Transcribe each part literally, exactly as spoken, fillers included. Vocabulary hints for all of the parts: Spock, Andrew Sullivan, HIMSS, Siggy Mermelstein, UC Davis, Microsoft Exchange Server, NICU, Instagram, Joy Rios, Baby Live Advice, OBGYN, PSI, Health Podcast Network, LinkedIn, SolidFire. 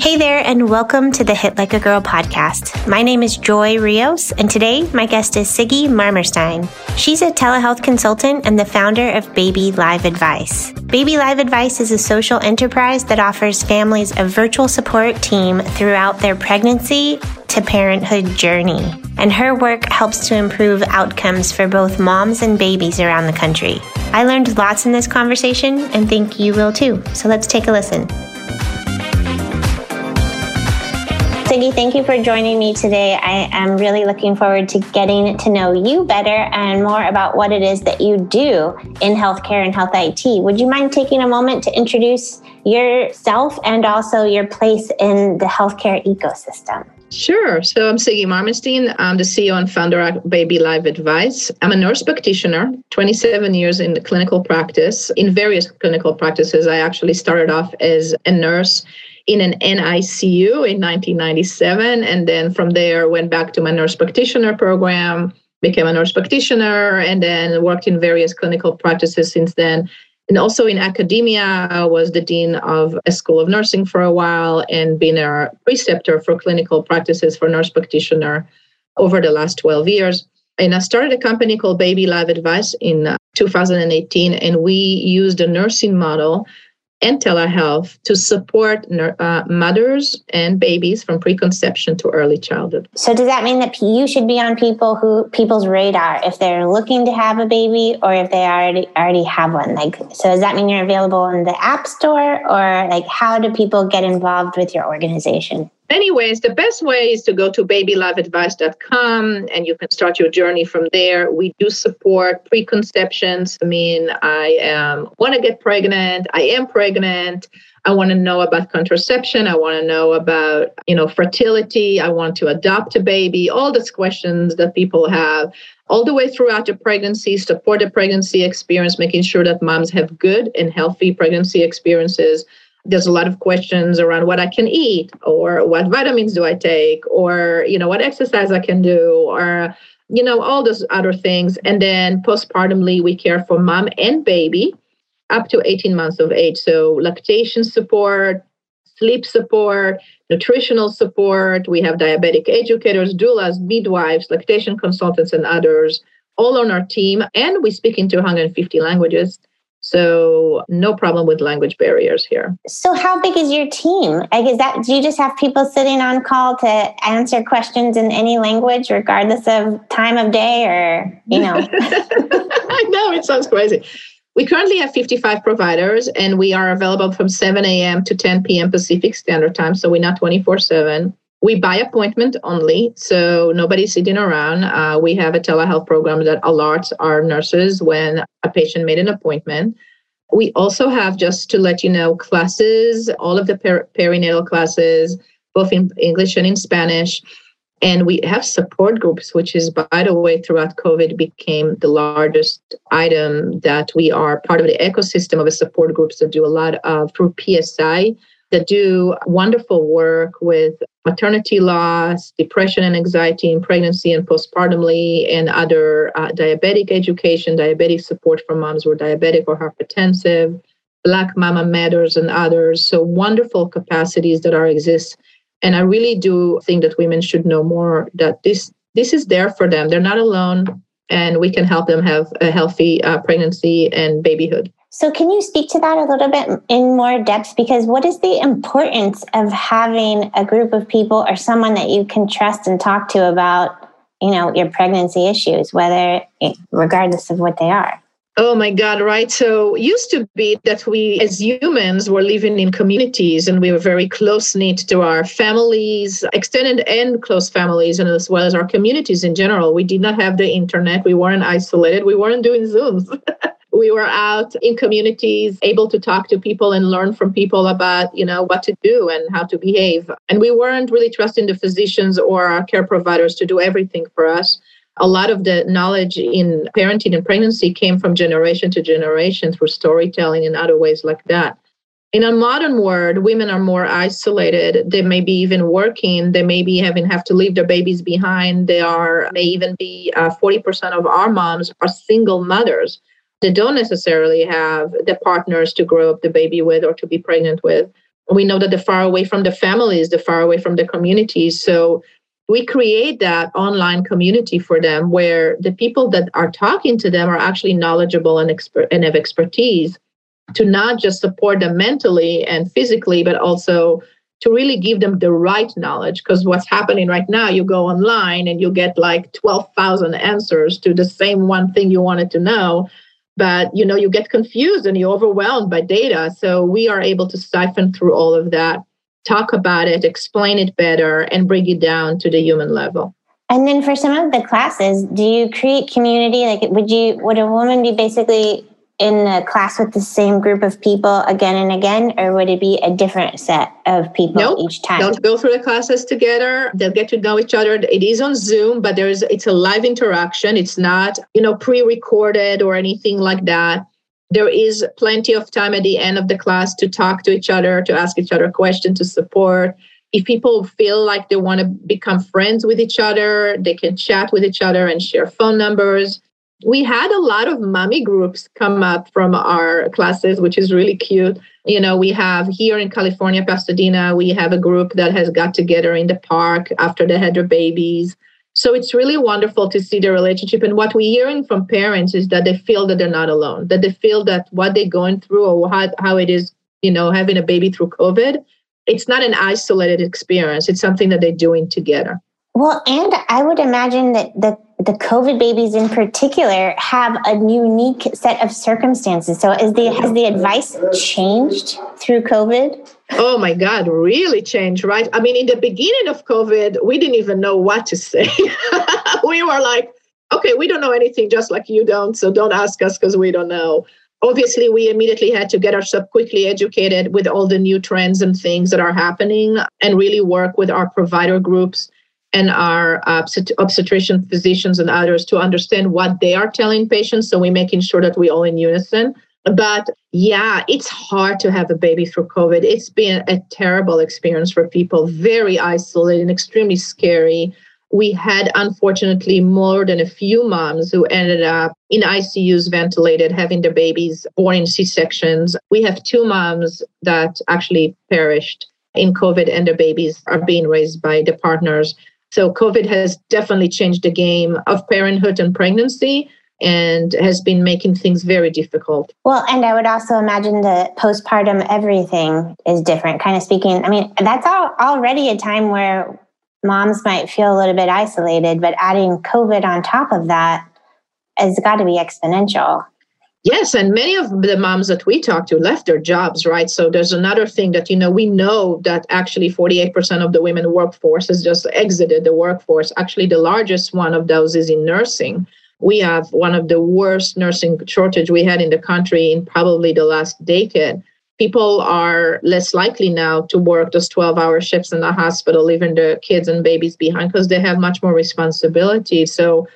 Hey there, and welcome to the Hit Like a Girl podcast. My name is Joy Rios, and today my guest is Siggy Mermelstein. She's a telehealth consultant and the founder of Baby Live Advice. Baby Live Advice is a social enterprise that offers families a virtual support team throughout their pregnancy to parenthood journey. And her work helps to improve outcomes for both moms and babies around the country. I learned lots in this conversation and think you will too. So let's take a listen. Siggy, thank you for joining me today. I am really looking forward to getting to know you better and more about what it is that you do in healthcare and health I T. Would you mind taking a moment to introduce yourself and also your place in the healthcare ecosystem? Sure. So I'm Siggy Mermelstein. I'm the C E O and founder at Baby Live Advice. I'm a nurse practitioner, twenty-seven years in the clinical practice, in various clinical practices. I actually started off as a nurse in an N I C U in nineteen ninety-seven. And then from there, went back to my nurse practitioner program, became a nurse practitioner, and then worked in various clinical practices since then. And also in academia, I was the dean of a school of nursing for a while and been a preceptor for clinical practices for nurse practitioner over the last twelve years. And I started a company called Baby Live Advice in two thousand eighteen, and we used a nursing model and telehealth to support uh, mothers and babies from preconception to early childhood. So does that mean that you should be on people who people's radar if they're looking to have a baby or if they already already have one? Like, so does that mean you're available in the app store, or like how do people get involved with your organization? Anyways, the best way is to go to baby live advice dot com and you can start your journey from there. We do support preconceptions. I mean, I um, want to get pregnant. I am pregnant. I want to know about contraception. I want to know about, you know, fertility. I want to adopt a baby. All those questions that people have all the way throughout the pregnancy, support the pregnancy experience, making sure that moms have good and healthy pregnancy experiences. There's a lot of questions around what I can eat or what vitamins do I take or, you know, what exercise I can do or, you know, all those other things. And then postpartumly, we care for mom and baby up to eighteen months of age. So lactation support, sleep support, nutritional support. We have diabetic educators, doulas, midwives, lactation consultants, and others all on our team. And we speak into one hundred fifty languages. So no problem with language barriers here. So how big is your team? Like, is that, do you just have people sitting on call to answer questions in any language, regardless of time of day or, you know? I know, it sounds crazy. We currently have fifty-five providers, and we are available from seven a.m. to ten p.m. Pacific Standard Time, so we're not twenty-four seven. We buy appointment only, so nobody's sitting around. Uh, we have a telehealth program that alerts our nurses when a patient made an appointment. We also have, just to let you know, classes, all of the per- perinatal classes, both in English and in Spanish. And we have support groups, which is, by the way, throughout COVID became the largest item that we are part of the ecosystem of a support groups that do a lot of, through P S I, that do wonderful work with maternity loss, depression and anxiety in pregnancy and postpartumly, and other uh, diabetic education, diabetic support for moms who are diabetic or hypertensive, Black Mama Matters, and others. So wonderful capacities that are exist. And I really do think that women should know more that this this is there for them. They're not alone, and we can help them have a healthy uh, pregnancy and babyhood. So can you speak to that a little bit in more depth? Because what is the importance of having a group of people or someone that you can trust and talk to about, you know, your pregnancy issues, whether regardless of what they are? Oh my God, right. So it used to be that we as humans were living in communities, and we were very close-knit to our families, extended and close families, and as well as our communities in general. We did not have the internet. We weren't isolated. We weren't doing Zooms. We were out in communities, able to talk to people and learn from people about, you know, what to do and how to behave. And we weren't really trusting the physicians or our care providers to do everything for us. A lot of the knowledge in parenting and pregnancy came from generation to generation through storytelling and other ways like that. In a modern world, women are more isolated. They may be even working. They may be having have to leave their babies behind. They are may even be uh, forty percent of our moms are single mothers. They don't necessarily have the partners to grow up the baby with or to be pregnant with. We know that they're far away from the families, they're far away from the communities. So we create that online community for them where the people that are talking to them are actually knowledgeable and expert and have expertise to not just support them mentally and physically, but also to really give them the right knowledge. Because what's happening right now, you go online and you get like twelve thousand answers to the same one thing you wanted to know. But, you know, you get confused and you're overwhelmed by data. So we are able to siphon through all of that, talk about it, explain it better, and bring it down to the human level. And then for some of the classes, do you create community? Like, would you, would a woman be basically in a class with the same group of people again and again, or would it be a different set of people nope. each time? They'll go through the classes together. They'll get to know each other. It is on Zoom, but there's it's a live interaction. It's not, you know, pre-recorded or anything like that. There is plenty of time at the end of the class to talk to each other, to ask each other questions, to support. If people feel like they want to become friends with each other, they can chat with each other and share phone numbers. We had a lot of mommy groups come up from our classes, which is really cute. You know, we have here in California, Pasadena, we have a group that has got together in the park after they had their babies. So it's really wonderful to see the relationship. And what we're hearing from parents is that they feel that they're not alone, that they feel that what they're going through or how, how it is, you know, having a baby through COVID, it's not an isolated experience. It's something that they're doing together. Well, and I would imagine that the, the COVID babies in particular have a unique set of circumstances. So is the, has the advice changed through COVID? Oh my God, really changed, right? I mean, in the beginning of COVID, we didn't even know what to say. We were like, okay, we don't know anything, just like you don't. So don't ask us because we don't know. Obviously, we immediately had to get ourselves quickly educated with all the new trends and things that are happening, and really work with our provider groups and our obstet- obstetrician physicians and others to understand what they are telling patients. So we're making sure that we're all in unison. But yeah, it's hard to have a baby through COVID. It's been a terrible experience for people, very isolated and extremely scary. We had, unfortunately, more than a few moms who ended up in I C Us, ventilated, having their babies born in C-sections. We have two moms that actually perished. in COVID and their babies are being raised by the partners. So COVID has definitely changed the game of parenthood and pregnancy and has been making things very difficult. Well, and I would also imagine that postpartum, everything is different. Kind of speaking, I mean, that's all, already a time where moms might feel a little bit isolated, but adding COVID on top of that has got to be exponential. Yes, and many of the moms that we talked to left their jobs, right? So there's another thing that, you know, we know that actually forty-eight percent of the women workforce has just exited the workforce. Actually, the largest one of those is in nursing. We have one of the worst nursing shortage we had in the country in probably the last decade. People are less likely now to work those twelve-hour shifts in the hospital, leaving the kids and babies behind because they have much more responsibility. So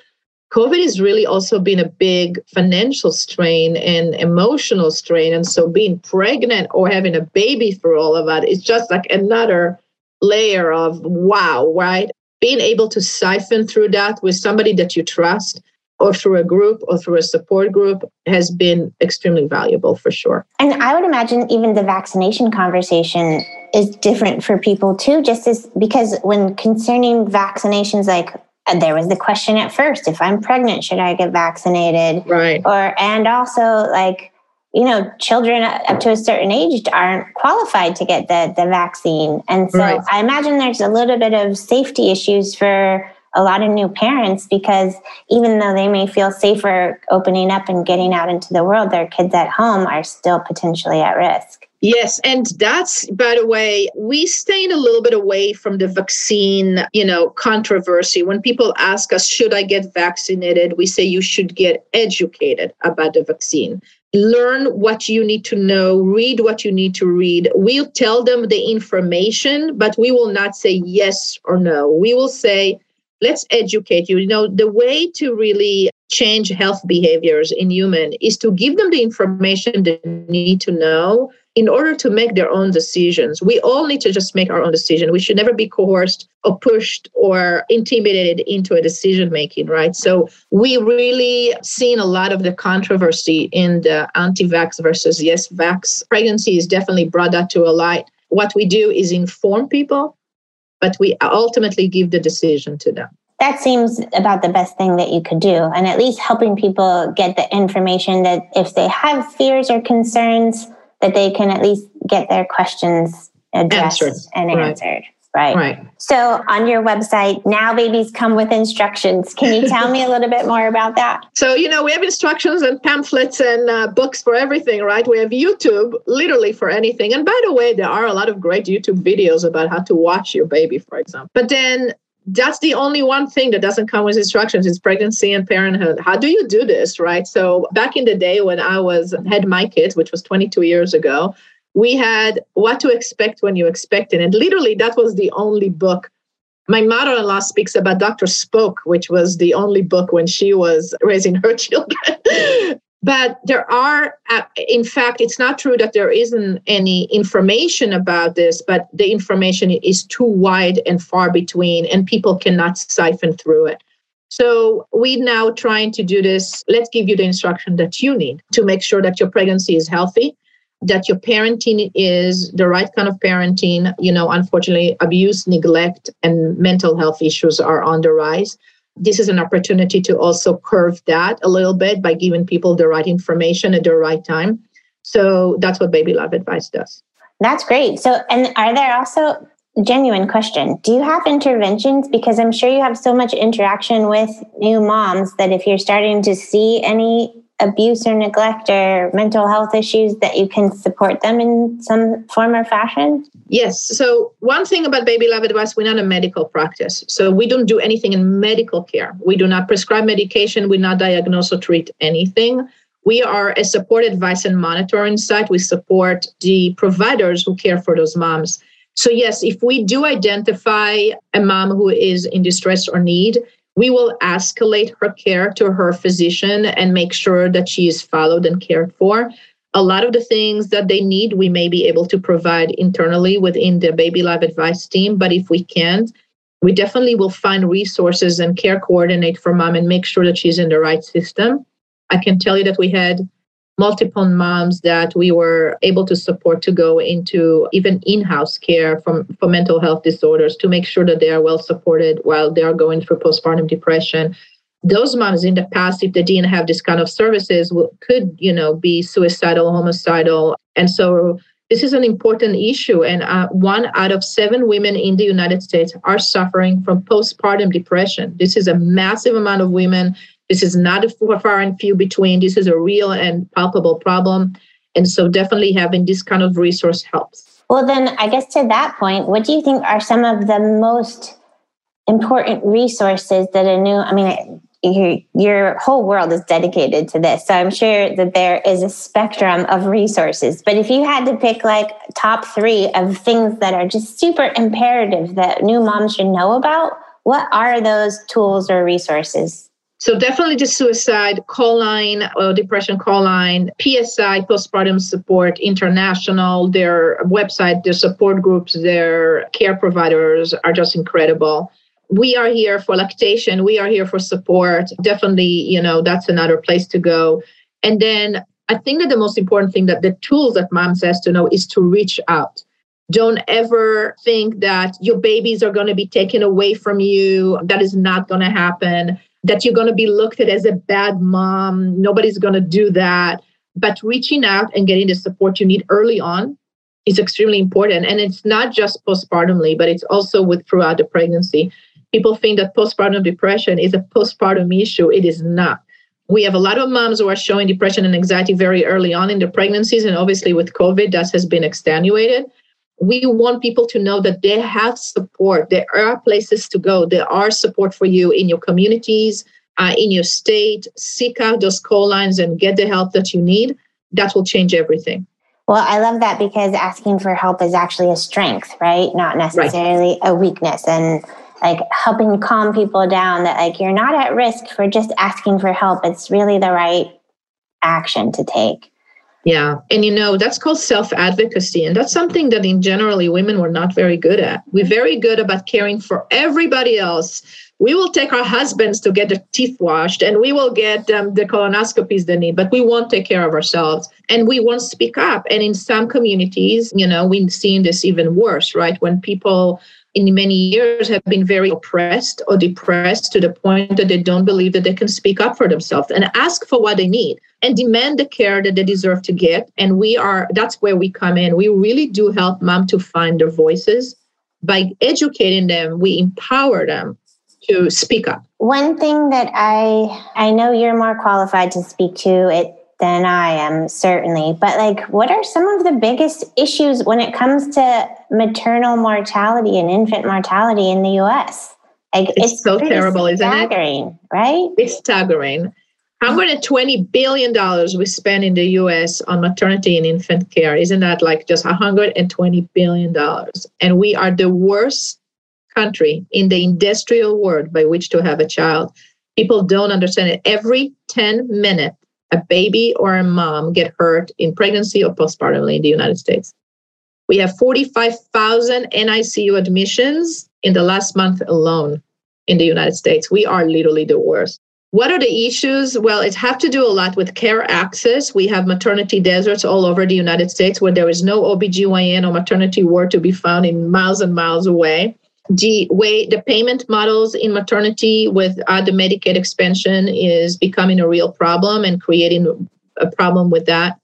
COVID has really also been a big financial strain and emotional strain. And so being pregnant or having a baby for all of that is just like another layer of wow, right? Being able to siphon through that with somebody that you trust or through a group or through a support group has been extremely valuable for sure. And I would imagine even the vaccination conversation is different for people too, just as because when concerning vaccinations, like there was the question at first, if I'm pregnant, should I get vaccinated? Right. Or, and also like, you know, children up to a certain age aren't qualified to get the, the vaccine. And so right. I imagine there's a little bit of safety issues for a lot of new parents because even though they may feel safer opening up and getting out into the world, their kids at home are still potentially at risk. Yes. And that's, by the way, we stayed a little bit away from the vaccine, you know, controversy. When people ask us, should I get vaccinated? We say you should get educated about the vaccine. Learn what you need to know, read what you need to read. We'll tell them the information, but we will not say yes or no. We will say, let's educate you. You know, the way to really change health behaviors in humans is to give them the information they need to know in order to make their own decisions. We all need to just make our own decision. We should never be coerced or pushed or intimidated into a decision-making, right? So we really seen a lot of the controversy in the anti-vax versus yes-vax. Pregnancy has definitely brought that to a light. What we do is inform people, but we ultimately give the decision to them. That seems about the best thing that you could do. And at least helping people get the information that if they have fears or concerns, that they can at least get their questions addressed answered. and right. answered. Right. right. So on your website, now babies come with instructions. Can you tell me a little bit more about that? So, you know, we have instructions and pamphlets and uh, books for everything, right? We have YouTube literally for anything. And by the way, there are a lot of great YouTube videos about how to watch your baby, for example. But then that's the only one thing that doesn't come with instructions is pregnancy and parenthood. How do you do this, right? So back in the day when I was had my kids, which was twenty-two years ago, we had What to Expect When You Expect It. And literally, that was the only book. My mother-in-law speaks about Doctor Spock, which was the only book when she was raising her children. But there are, in fact, it's not true that there isn't any information about this, but the information is too wide and far between, and people cannot siphon through it. So we now trying to do this. Let's give you the instruction that you need to make sure that your pregnancy is healthy, that your parenting is the right kind of parenting. You know, unfortunately, abuse, neglect, and mental health issues are on the rise. This is an opportunity to also curve that a little bit by giving people the right information at the right time. So that's what Baby Live Advice does. That's great. So, and are there also, genuine question, do you have interventions? Because I'm sure you have so much interaction with new moms that if you're starting to see any abuse or neglect or mental health issues that you can support them in some form or fashion? Yes. So one thing about Baby Live Advice, we're not a medical practice. So we don't do anything in medical care. We do not prescribe medication. We not diagnose or treat anything. We are a support advice and monitoring site. We support the providers who care for those moms. So yes, if we do identify a mom who is in distress or need, we will escalate her care to her physician and make sure that she is followed and cared for. A lot of the things that they need, we may be able to provide internally within the Baby Live Advice team. But if we can't, we definitely will find resources and care coordinate for mom and make sure that she's in the right system. I can tell you that we had multiple moms that we were able to support to go into even in-house care from, for mental health disorders to make sure that they are well supported while they are going through postpartum depression. Those moms in the past, if they didn't have this kind of services, could, you know, be suicidal, homicidal. And so this is an important issue. And uh, one out of seven women in the United States are suffering from postpartum depression. This is a massive amount of women. This is not a far and few between. This is a real and palpable problem. And so definitely having this kind of resource helps. Well, then I guess to that point, what do you think are some of the most important resources that a new, I mean, I, Your, your whole world is dedicated to this. So I'm sure that there is a spectrum of resources. But if you had to pick like top three of things that are just super imperative that new moms should know about, what are those tools or resources? So definitely the suicide call line or depression call line, P S I, Postpartum Support International, their website, their support groups, their care providers are just incredible. We are here for lactation. We are here for support. Definitely, you know, that's another place to go. And then I think that the most important thing that the tools that moms has to know is to reach out. Don't ever think that your babies are going to be taken away from you. That is not going to happen. That you're going to be looked at as a bad mom. Nobody's going to do that. But reaching out and getting the support you need early on is extremely important. And it's not just postpartumly, but it's also with throughout the pregnancy. People think that postpartum depression is a postpartum issue. It is not. We have a lot of moms who are showing depression and anxiety very early on in their pregnancies. And obviously with COVID, that has been extenuated. We want people to know that they have support. There are places to go. There are support for you in your communities, uh, in your state. Seek out those call lines and get the help that you need. That will change everything. Well, I love that because asking for help is actually a strength, right? Not necessarily right. a weakness. And like helping calm people down that like you're not at risk for just asking for help. It's really the right action to take. Yeah. And, you know, that's called self-advocacy. And that's something that in generally women were not very good at. We're very good about caring for everybody else. We will take our husbands to get their teeth washed and we will get um, the colonoscopies they need, but we won't take care of ourselves and we won't speak up. And in some communities, you know, we've seen this even worse, right? When people in many years have been very oppressed or depressed to the point that they don't believe that they can speak up for themselves and ask for what they need and demand the care that they deserve to get. And we are, that's where we come in. We really do help mom to find their voices. By educating them, we empower them to speak up. One thing that I, I know you're more qualified to speak to it than I am, certainly. But like, what are some of the biggest issues when it comes to maternal mortality and infant mortality in the U S? Like, it's, it's so terrible, isn't it? Staggering, right? It's staggering. one hundred twenty billion dollars we spend in the U S on maternity and infant care. Isn't that like just one hundred twenty billion dollars? And we are the worst country in the industrial world by which to have a child. People don't understand it. Every ten minutes, a baby or a mom get hurt in pregnancy or postpartum in the United States. We have forty-five thousand N I C U admissions in the last month alone in the United States. We are literally the worst. What are the issues? Well, it have to do a lot with care access. We have maternity deserts all over the United States where there is no O B G Y N or maternity ward to be found in miles and miles away. The way the payment models in maternity with uh, the Medicaid expansion is becoming a real problem and creating a problem with that.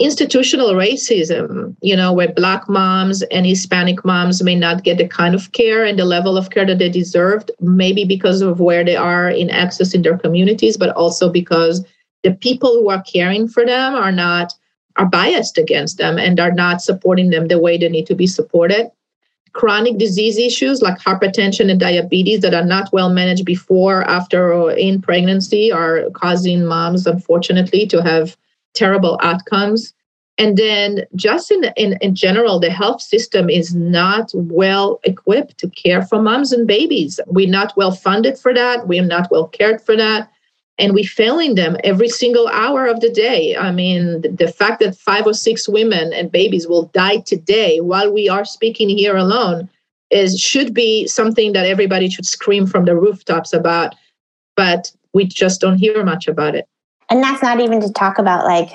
Institutional racism, you know, where Black moms and Hispanic moms may not get the kind of care and the level of care that they deserved, maybe because of where they are in access in their communities, but also because the people who are caring for them are not are biased against them and are not supporting them the way they need to be supported. Chronic disease issues like hypertension and diabetes that are not well managed before, after, or in pregnancy are causing moms, unfortunately, to have terrible outcomes. And then just in, in, in general, the health system is not well equipped to care for moms and babies. We're not well funded for that. We're not well cared for that. And we're failing them every single hour of the day. I mean, the fact that five or six women and babies will die today while we are speaking here alone is should be something that everybody should scream from the rooftops about, but we just don't hear much about it. And that's not even to talk about like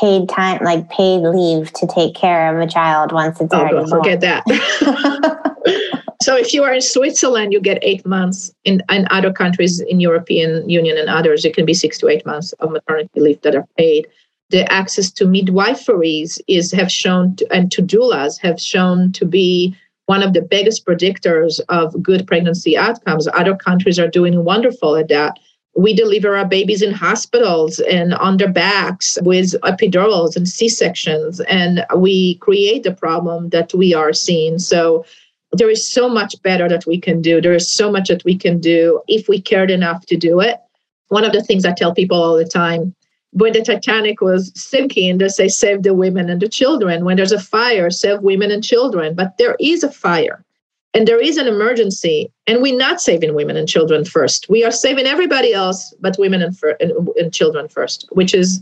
paid time, like paid leave to take care of a child once it's oh, already born. Forget that. So if you are in Switzerland, you get eight months. In, in other countries, in European Union and others, it can be six to eight months of maternity leave that are paid. The access to midwiferys is have shown to, and to doulas have shown to be one of the biggest predictors of good pregnancy outcomes. Other countries are doing wonderful at that. We deliver our babies in hospitals and on their backs with epidurals and C-sections, and we create the problem that we are seeing. So there is so much better that we can do. There is so much that we can do if we cared enough to do it. One of the things I tell people all the time, when the Titanic was sinking, they say, save the women and the children. When there's a fire, save women and children. But there is a fire and there is an emergency. And we're not saving women and children first. We are saving everybody else, but women and, for, and, and children first, which is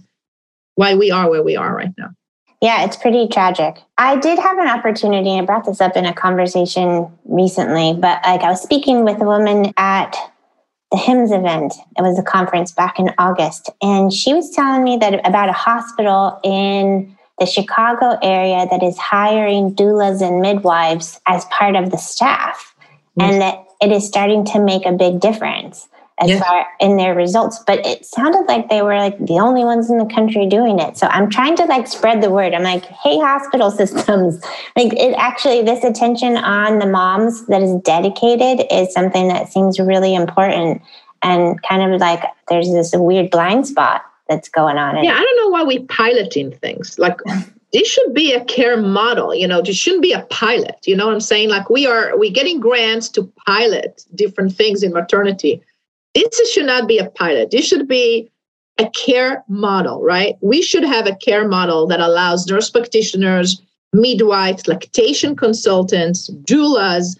why we are where we are right now. Yeah, it's pretty tragic. I did have an opportunity, and I brought this up in a conversation recently, but like I was speaking with a woman at the HIMSS event. It was a conference back in August. And she was telling me that about a hospital in the Chicago area that is hiring doulas and midwives as part of the staff. Yes. And that it is starting to make a big difference as yes. far in their results. But it sounded like they were like the only ones in the country doing it. So I'm trying to like spread the word. I'm like, hey, hospital systems, like it actually, this attention on the moms that is dedicated is something that seems really important, and kind of like there's this weird blind spot that's going on. Yeah, I don't know why we're piloting things. Like this should be a care model, you know, this shouldn't be a pilot. You know what I'm saying? Like we are, we're getting grants to pilot different things in maternity. This should not be a pilot. This should be a care model, right? We should have a care model that allows nurse practitioners, midwives, lactation consultants, doulas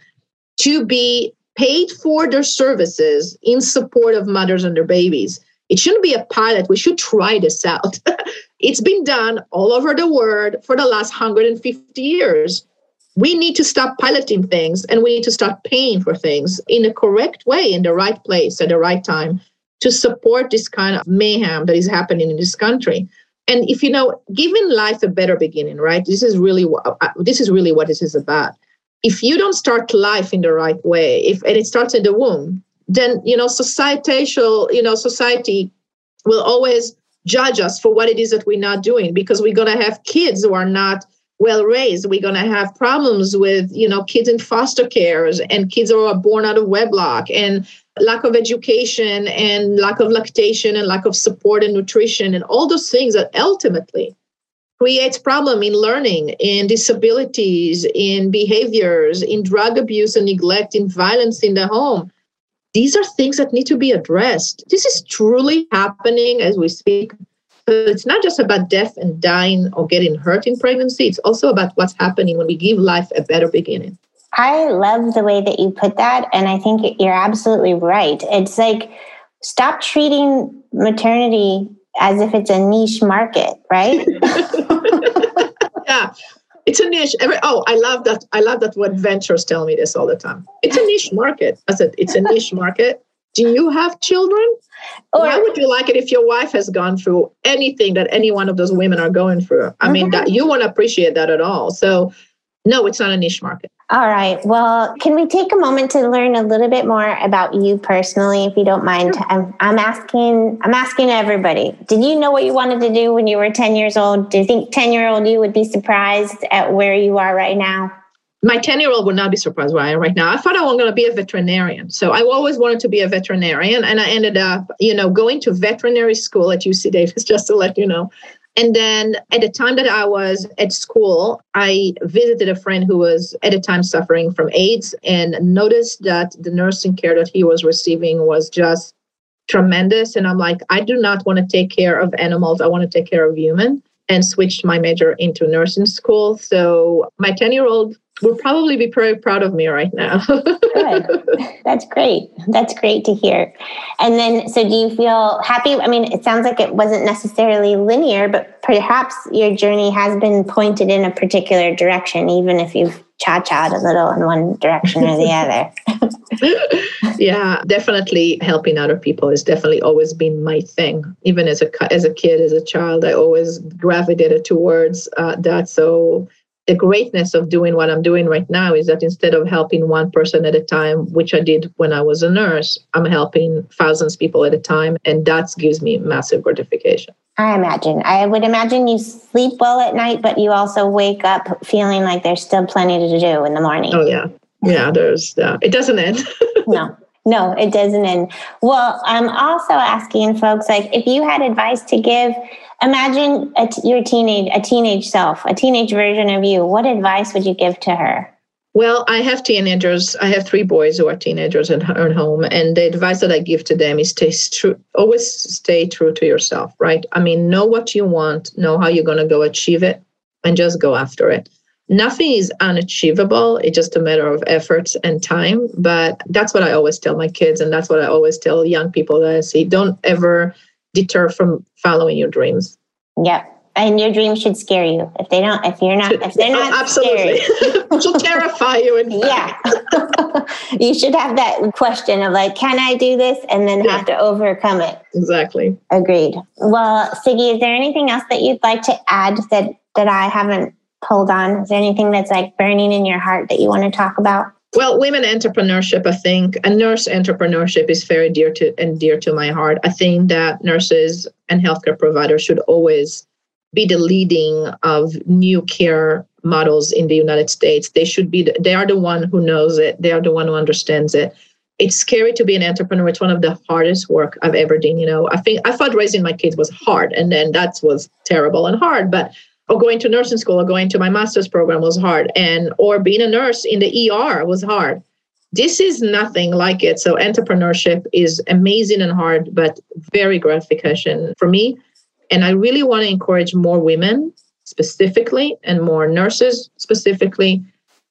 to be paid for their services in support of mothers and their babies. It shouldn't be a pilot. We should try this out. It's been done all over the world for the last one hundred fifty years. We need to stop piloting things, and we need to start paying for things in the correct way, in the right place, at the right time, to support this kind of mayhem that is happening in this country. And if you know, giving life a better beginning, right? This is really this is really what this is about. If you don't start life in the right way, if and it starts in the womb, then you know, societal, you know, society will always judge us for what it is that we're not doing, because we're gonna have kids who are not well raised. We're going to have problems with, you know, kids in foster cares and kids who are born out of wedlock, and lack of education and lack of lactation and lack of support and nutrition and all those things that ultimately creates problem in learning, in disabilities, in behaviors, in drug abuse and neglect, in violence in the home. These are things that need to be addressed. This is truly happening as we speak. So it's not just about death and dying or getting hurt in pregnancy. It's also about what's happening when we give life a better beginning. I love the way that you put that. And I think you're absolutely right. It's like, stop treating maternity as if it's a niche market, right? Yeah, it's a niche. Every, oh, I love that. I love that word. Ventures tell me this all the time. It's a niche market. I said, it's a niche market. Do you have children? Or, why would you like it if your wife has gone through anything that any one of those women are going through? I mean, mm-hmm. that you won't appreciate that at all. So, no, it's not a niche market. All right. Well, can we take a moment to learn a little bit more about you personally, if you don't mind? Sure. I'm, I'm asking. I'm asking everybody. Did you know what you wanted to do when you were ten years old? Do you think ten-year-old you would be surprised at where you are right now? My ten-year-old would not be surprised where I am right now. I thought I was going to be a veterinarian. So I always wanted to be a veterinarian. And I ended up, you know, going to veterinary school at U C Davis, just to let you know. And then at the time that I was at school, I visited a friend who was at the time suffering from AIDS, and noticed that the nursing care that he was receiving was just tremendous. And I'm like, I do not want to take care of animals. I want to take care of humans, and switched my major into nursing school. So my ten-year-old will probably be very proud of me right now. Good. That's great. That's great to hear. And then, so do you feel happy? I mean, it sounds like it wasn't necessarily linear, but perhaps your journey has been pointed in a particular direction, even if you've cha-cha'd a little in one direction or the other. Yeah, definitely helping other people has definitely always been my thing. Even as a, as a kid, as a child, I always gravitated towards uh, that. So the greatness of doing what I'm doing right now is that instead of helping one person at a time, which I did when I was a nurse, I'm helping thousands of people at a time. And that gives me massive gratification. I imagine. I would imagine you sleep well at night, but you also wake up feeling like there's still plenty to do in the morning. Oh, yeah. Yeah, there's that. It doesn't end. No. No, it doesn't end. Well, I'm also asking folks, like, if you had advice to give, imagine a t- your teenage, a teenage self, a teenage version of you. What advice would you give to her? Well, I have teenagers. I have three boys who are teenagers at home. And the advice that I give to them is stay true, always stay true to yourself, right? I mean, know what you want, know how you're going to go achieve it, and just go after it. Nothing is unachievable. It's just a matter of efforts and time. But that's what I always tell my kids. And that's what I always tell young people that I see. Don't ever deter from following your dreams. Yeah. And your dreams should scare you. If they don't, if you're not, if they're not, oh, absolutely, it should terrify you. In yeah, you should have that question of like, can I do this? And then yeah. have to overcome it. Exactly. Agreed. Well, Siggy, is there anything else that you'd like to add that that I haven't pulled on? Is there anything that's like burning in your heart that you want to talk about? Well, women entrepreneurship, I think, and nurse entrepreneurship is very dear to and dear to my heart. I think that nurses and healthcare providers should always be the leading of new care models in the United States. They should be, the, they are the one who knows it. They are the one who understands it. It's scary to be an entrepreneur. It's one of the hardest work I've ever done. You know, I think I thought raising my kids was hard, and then that was terrible and hard, but or going to nursing school or going to my master's program was hard, and or being a nurse in the E R was hard. This is nothing like it. So entrepreneurship is amazing and hard, but very gratification for me. And I really want to encourage more women specifically and more nurses specifically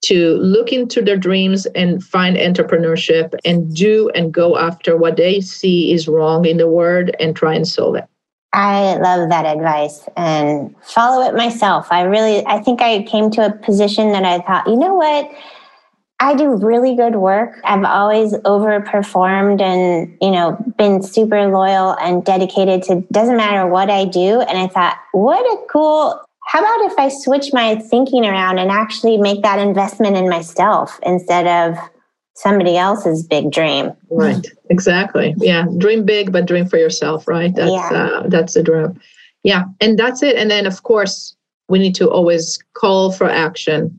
to look into their dreams and find entrepreneurship and do and go after what they see is wrong in the world and try and solve it. I love that advice and follow it myself. I really, I think I came to a position that I thought, you know what? I do really good work. I've always overperformed and, you know, been super loyal and dedicated to doesn't matter what I do. And I thought, what a cool, how about if I switch my thinking around and actually make that investment in myself instead of somebody else's big dream. Right. Exactly. Yeah. Dream big, but dream for yourself. Right. That's, yeah. uh, that's the dream. Yeah. And that's it. And then of course we need to always call for action.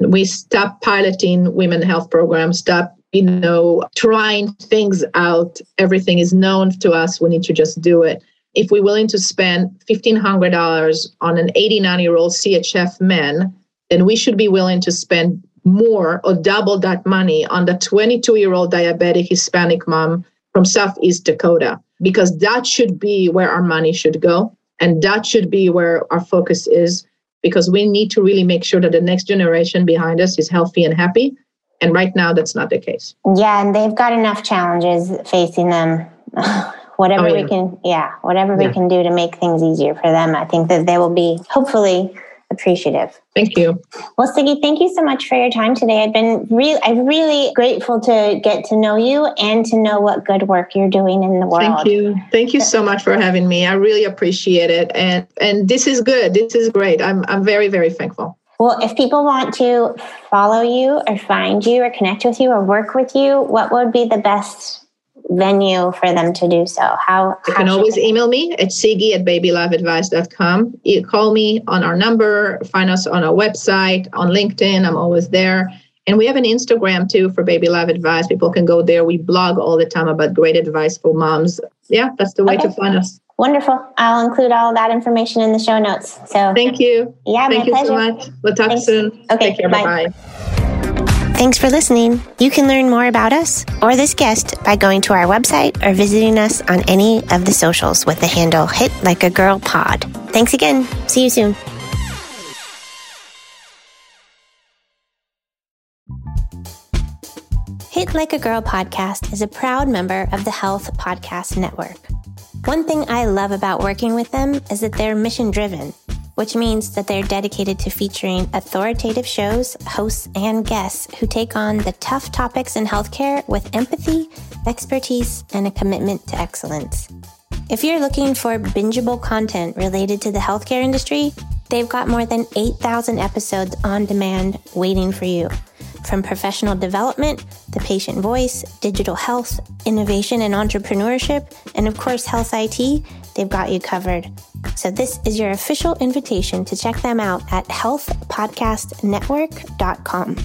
We stop piloting women health programs, stop, you know, trying things out. Everything is known to us. We need to just do it. If we're willing to spend fifteen hundred dollars on an eighty-nine-year-old C H F man, then we should be willing to spend more or double that money on the twenty-two-year-old diabetic Hispanic mom from Southeast Dakota, because that should be where our money should go. And that should be where our focus is. Because we need to really make sure that the next generation behind us is healthy and happy. And right now, that's not the case. Yeah, and they've got enough challenges facing them. whatever oh, yeah. we can, yeah, whatever yeah. we can do to make things easier for them, I think that they will be hopefully appreciative. Thank you. Well, Siggy, thank you so much for your time today. I've been really, I'm really grateful to get to know you and to know what good work you're doing in the world. Thank you. Thank you so much for having me. I really appreciate it. And and this is good. This is great. I'm I'm very, very thankful. Well, if people want to follow you or find you or connect with you or work with you, what would be the best venue for them to do so? How you how can always email me at siggy at baby live advice dot com. You call me on our number, find us on our website, on LinkedIn. I'm always there. And we have an Instagram too for Baby Live Advice. People can go there. We blog all the time about great advice for moms. Yeah, that's the way okay. to find us. Wonderful. I'll include all that information in the show notes. So thank you. Yeah, thank my you pleasure. so much. We'll talk Thanks. soon. Okay, take care. Bye bye. Thanks for listening. You can learn more about us or this guest by going to our website or visiting us on any of the socials with the handle Hit Like a Girl Pod. Thanks again. See you soon. Hit Like a Girl Podcast is a proud member of the Health Podcast Network. One thing I love about working with them is that they're mission driven. which means that they're dedicated to featuring authoritative shows, hosts, and guests who take on the tough topics in healthcare with empathy, expertise, and a commitment to excellence. If you're looking for bingeable content related to the healthcare industry, they've got more than eight thousand episodes on demand waiting for you. From professional development, the patient voice, digital health, innovation and entrepreneurship, and of course, health I T, they've got you covered. So this is your official invitation to check them out at health podcast network dot com.